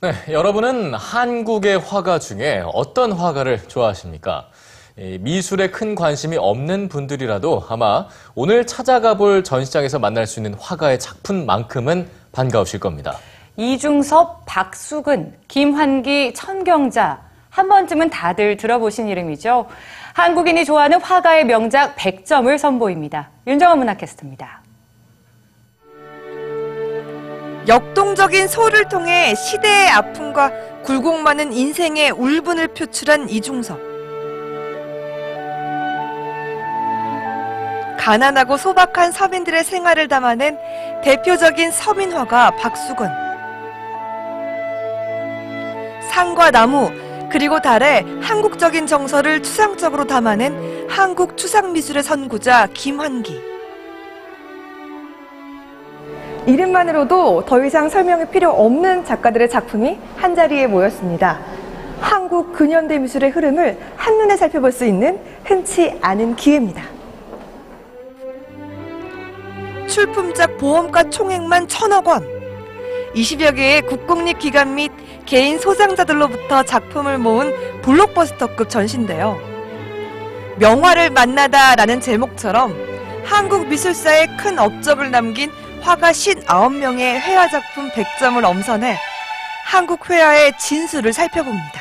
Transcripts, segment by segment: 네, 여러분은 한국의 화가 중에 어떤 화가를 좋아하십니까? 미술에 큰 관심이 없는 분들이라도 아마 오늘 찾아가 볼 전시장에서 만날 수 있는 화가의 작품만큼은 반가우실 겁니다. 이중섭, 박수근, 김환기, 천경자. 한 번쯤은 다들 들어보신 이름이죠. 한국인이 좋아하는 화가의 명작 100점을 선보입니다. 윤정아 문화캐스트입니다. 역동적인 소를 통해 시대의 아픔과 굴곡 많은 인생의 울분을 표출한 이중섭. 가난하고 소박한 서민들의 생활을 담아낸 대표적인 서민화가 박수근. 산과 나무 그리고 달의 한국적인 정서를 추상적으로 담아낸 한국 추상미술의 선구자 김환기. 이름만으로도 더 이상 설명이 필요 없는 작가들의 작품이 한자리에 모였습니다. 한국 근현대 미술의 흐름을 한눈에 살펴볼 수 있는 흔치 않은 기회입니다. 출품작 보험가 총액만 1,000억 원, 20여 개의 국공립기관 및 개인 소장자들로부터 작품을 모은 블록버스터급 전시인데요. 명화를 만나다라는 제목처럼 한국 미술사에 큰 업적을 남긴 화가 59명의 회화 작품 100점을 엄선해 한국 회화의 진수를 살펴봅니다.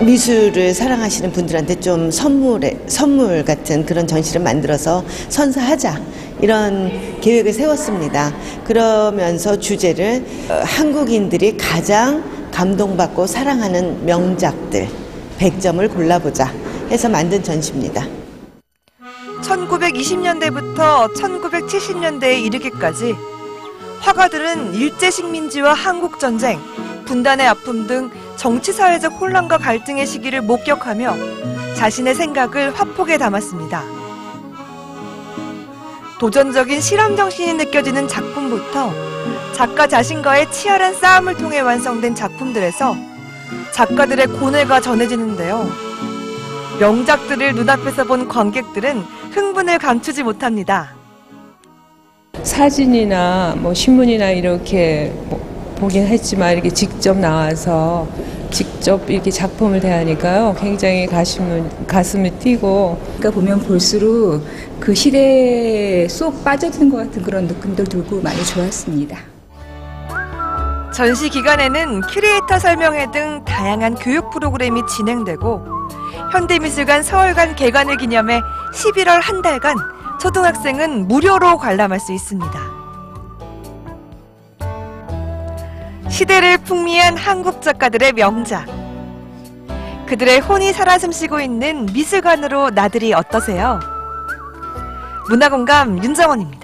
미술을 사랑하시는 분들한테 좀 선물 같은 그런 전시를 만들어서 선사하자 이런 계획을 세웠습니다. 그러면서 주제를 한국인들이 가장 감동받고 사랑하는 명작들 100점을 골라보자 해서 만든 전시입니다. 1920년대부터 1970년대에 이르기까지 화가들은 일제식민지와 한국전쟁, 분단의 아픔 등 정치사회적 혼란과 갈등의 시기를 목격하며 자신의 생각을 화폭에 담았습니다. 도전적인 실험정신이 느껴지는 작품부터 작가 자신과의 치열한 싸움을 통해 완성된 작품들에서 작가들의 고뇌가 전해지는데요. 명작들을 눈앞에서 본 관객들은 흥분을 감추지 못합니다. 사진이나 뭐 신문이나 이렇게 보긴 했지만 이렇게 직접 나와서 직접 이렇게 작품을 대하니까요. 굉장히 가슴이 뛰고. 그러니까 보면 볼수록 그 시대에 쏙 빠져드는 것 같은 그런 느낌도 들고 많이 좋았습니다. 전시 기간에는 크리에이터 설명회 등 다양한 교육 프로그램이 진행되고 현대미술관 서울관 개관을 기념해 11월 한 달간 초등학생은 무료로 관람할 수 있습니다. 시대를 풍미한 한국 작가들의 명작. 그들의 혼이 살아 숨쉬고 있는 미술관으로 나들이 어떠세요? 문화공감 윤정원입니다.